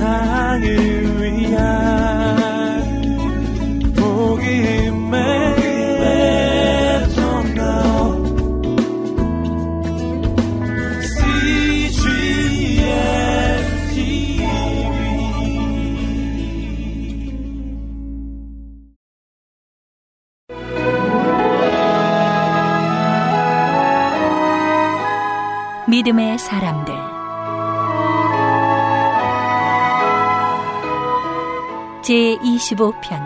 세상을 위한 복음의 전도 CGN TV. 믿음의 사람들. 제25편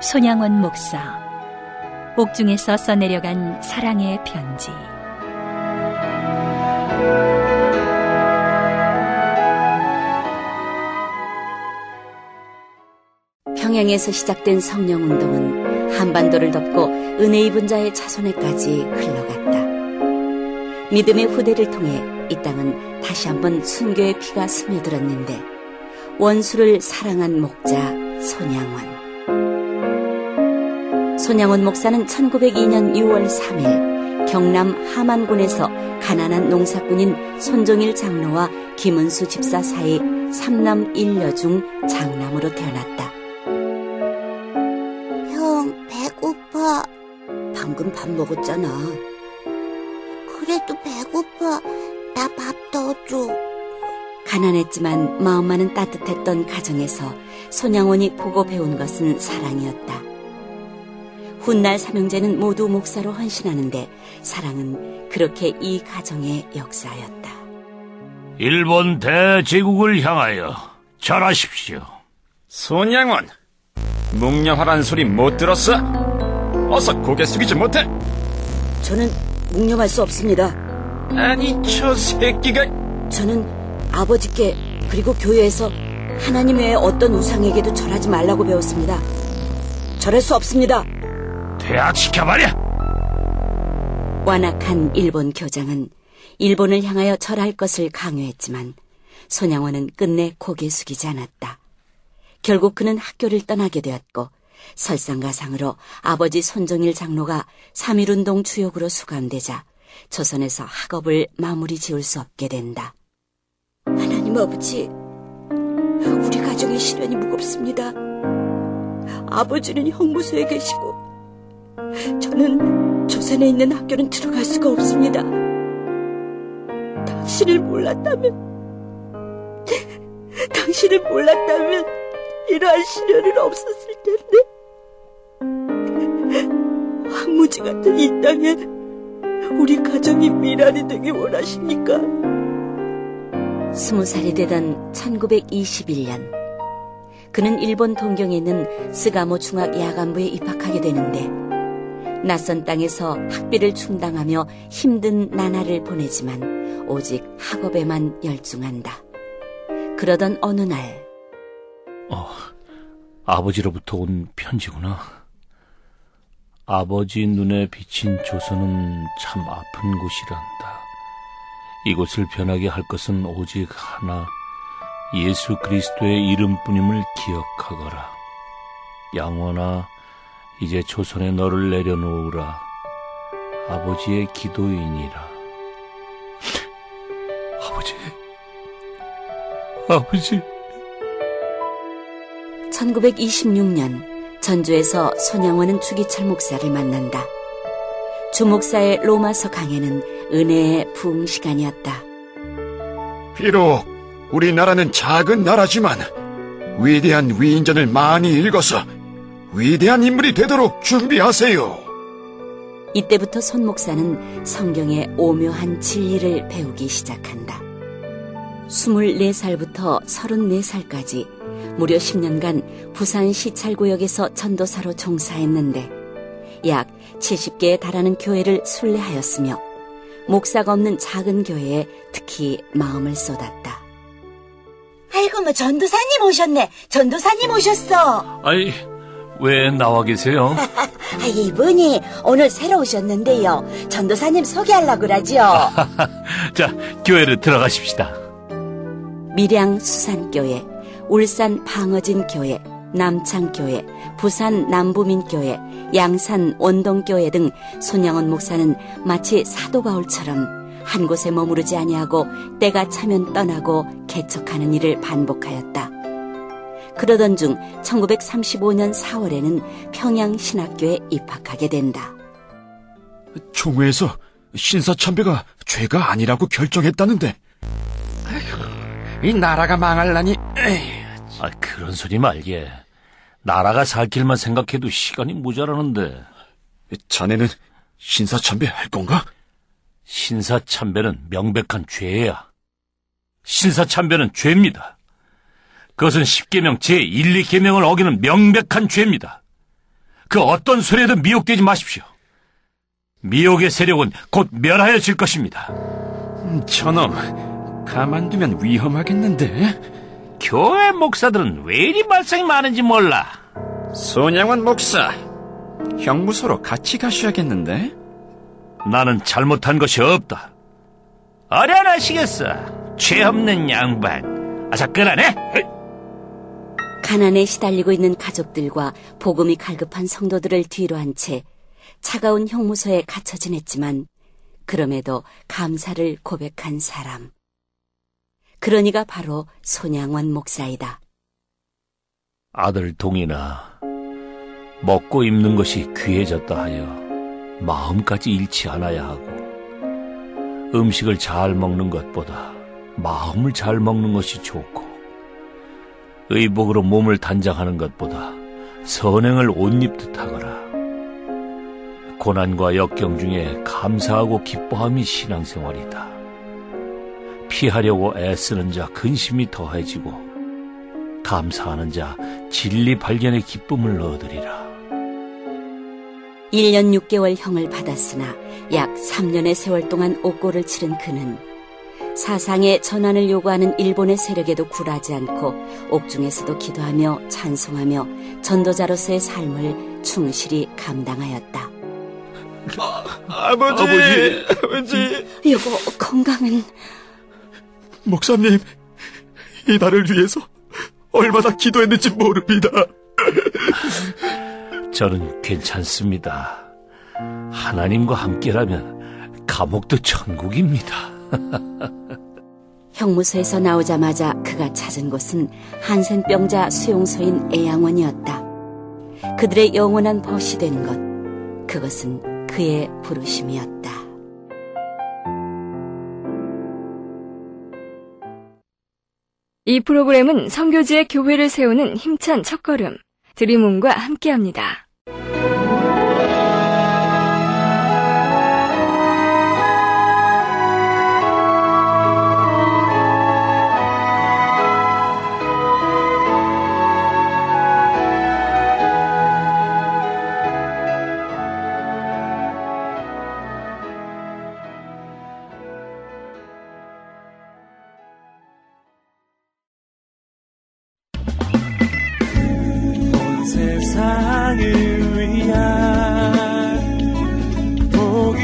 손양원 목사 옥중에서 써내려간 사랑의 편지. 평양에서 시작된 성령운동은 한반도를 덮고 은혜 입은 자의 자손에까지 흘러갔다. 믿음의 후대를 통해 이 땅은 다시 한번 순교의 피가 스며들었는데, 원수를 사랑한 목자 손양원 목사는 1902년 6월 3일 경남 함안군에서 가난한 농사꾼인 손종일 장로와 김은수 집사 사이 3남 1녀 중 장남으로 태어났다. 형, 배고파. 방금 밥 먹었잖아. 그래도 배고파. 나 밥 더 줘. 가난했지만 마음만은 따뜻했던 가정에서 손양원이 보고 배운 것은 사랑이었다. 훗날 삼형제는 모두 목사로 헌신하는데 사랑은 그렇게 이 가정의 역사였다. 일본 대제국을 향하여 잘하십시오. 손양원, 묵념하란 소리 못 들었어? 어서 고개 숙이지 못해. 저는 묵념할 수 없습니다. 아니, 저 새끼가. 저는 아버지께, 그리고 교회에서 하나님 외에 어떤 우상에게도 절하지 말라고 배웠습니다. 절할 수 없습니다. 퇴학시켜버려. 완악한 일본 교장은 일본을 향하여 절할 것을 강요했지만 손양원은 끝내 고개 숙이지 않았다. 결국 그는 학교를 떠나게 되었고, 설상가상으로 아버지 손종일 장로가 3.1운동 주역으로 수감되자 조선에서 학업을 마무리 지을 수 없게 된다. 하나님 아버지, 우리 가정의 시련이 무겁습니다. 아버지는 형무소에 계시고 저는 조선에 있는 학교는 들어갈 수가 없습니다. 당신을 몰랐다면 이러한 시련은 없었을 텐데, 황무지 같은 이 땅에 우리 가정이 미란이 되길 원하십니까? 20살이 되던 1921년, 그는 일본 동경에 있는 스가모 중학 야간부에 입학하게 되는데, 낯선 땅에서 학비를 충당하며 힘든 나날을 보내지만 오직 학업에만 열중한다. 그러던 어느 날. 아버지로부터 온 편지구나. 아버지 눈에 비친 조선은 참 아픈 곳이란다. 이곳을 변하게 할 것은 오직 하나, 예수 그리스도의 이름뿐임을 기억하거라. 양원아, 이제 조선에 너를 내려놓으라. 아버지의 기도이니라. 아버지. 1926년 전주에서 손양원은 주기철 목사를 만난다. 주목사의 로마서 강해는 은혜의 부흥 시간이었다. 비록 우리나라는 작은 나라지만 위대한 위인전을 많이 읽어서 위대한 인물이 되도록 준비하세요. 이때부터 손 목사는 성경의 오묘한 진리를 배우기 시작한다. 24살부터 34살까지 무려 10년간 부산 시찰구역에서 전도사로 종사했는데, 약 70개에 달하는 교회를 순례하였으며 목사가 없는 작은 교회에 특히 마음을 쏟았다. 아이고, 뭐 전도사님 오셨네. 전도사님 오셨어. 아이, 왜 나와 계세요? 아, 이분이 오늘 새로 오셨는데요. 전도사님 소개하려고 그러지요. 자, 교회로 들어가십시다. 밀양 수산교회, 울산 방어진교회, 남창교회, 부산 남부민교회, 양산 원동교회 등 손양원 목사는 마치 사도 바울처럼 한 곳에 머무르지 아니하고 때가 차면 떠나고 개척하는 일을 반복하였다. 그러던 중 1935년 4월에는 평양신학교에 입학하게 된다. 총회에서 신사참배가 죄가 아니라고 결정했다는데. 아휴, 이 나라가 망할라니. 아, 그런 소리 말게. 나라가 살 길만 생각해도 시간이 모자라는데. 자네는 신사참배 할 건가? 신사참배는 명백한 죄야. 신사참배는 죄입니다. 그것은 10계명 제1, 2계명을 어기는 명백한 죄입니다. 그 어떤 소리에도 미혹되지 마십시오. 미혹의 세력은 곧 멸하여질 것입니다. 저놈, 가만두면 위험하겠는데? 교회 목사들은 왜 이리 말썽이 많은지 몰라. 손양원 목사, 형무소로 같이 가셔야겠는데? 나는 잘못한 것이 없다. 어련하시겠어, 죄 없는 양반. 아사끈하네. 가난에 시달리고 있는 가족들과 복음이 갈급한 성도들을 뒤로 한 채 차가운 형무소에 갇혀 지냈지만 그럼에도 감사를 고백한 사람. 그러니가 바로 손양원 목사이다. 아들 동이나 먹고 입는 것이 귀해졌다 하여 마음까지 잃지 않아야 하고, 음식을 잘 먹는 것보다 마음을 잘 먹는 것이 좋고, 의복으로 몸을 단장하는 것보다 선행을 옷 입듯 하거라. 고난과 역경 중에 감사하고 기뻐함이 신앙생활이다. 피하려고 애쓰는 자 근심이 더해지고, 감사하는 자 진리 발견의 기쁨을 얻으리라. 1년 6개월 형을 받았으나 약 3년의 세월 동안 옥고를 치른 그는 사상의 전환을 요구하는 일본의 세력에도 굴하지 않고 옥중에서도 기도하며 찬송하며 전도자로서의 삶을 충실히 감당하였다. 아버지. 여보, 건강은? 목사님, 이 나를 위해서 얼마나 기도했는지 모릅니다. 저는 괜찮습니다. 하나님과 함께라면 감옥도 천국입니다. 형무소에서 나오자마자 그가 찾은 곳은 한센병자 수용소인 애양원이었다. 그들의 영원한 벗이 되는 것, 그것은 그의 부르심이었다. 이 프로그램은 선교지의 교회를 세우는 힘찬 첫걸음 드림온과 함께합니다. 세상을 위한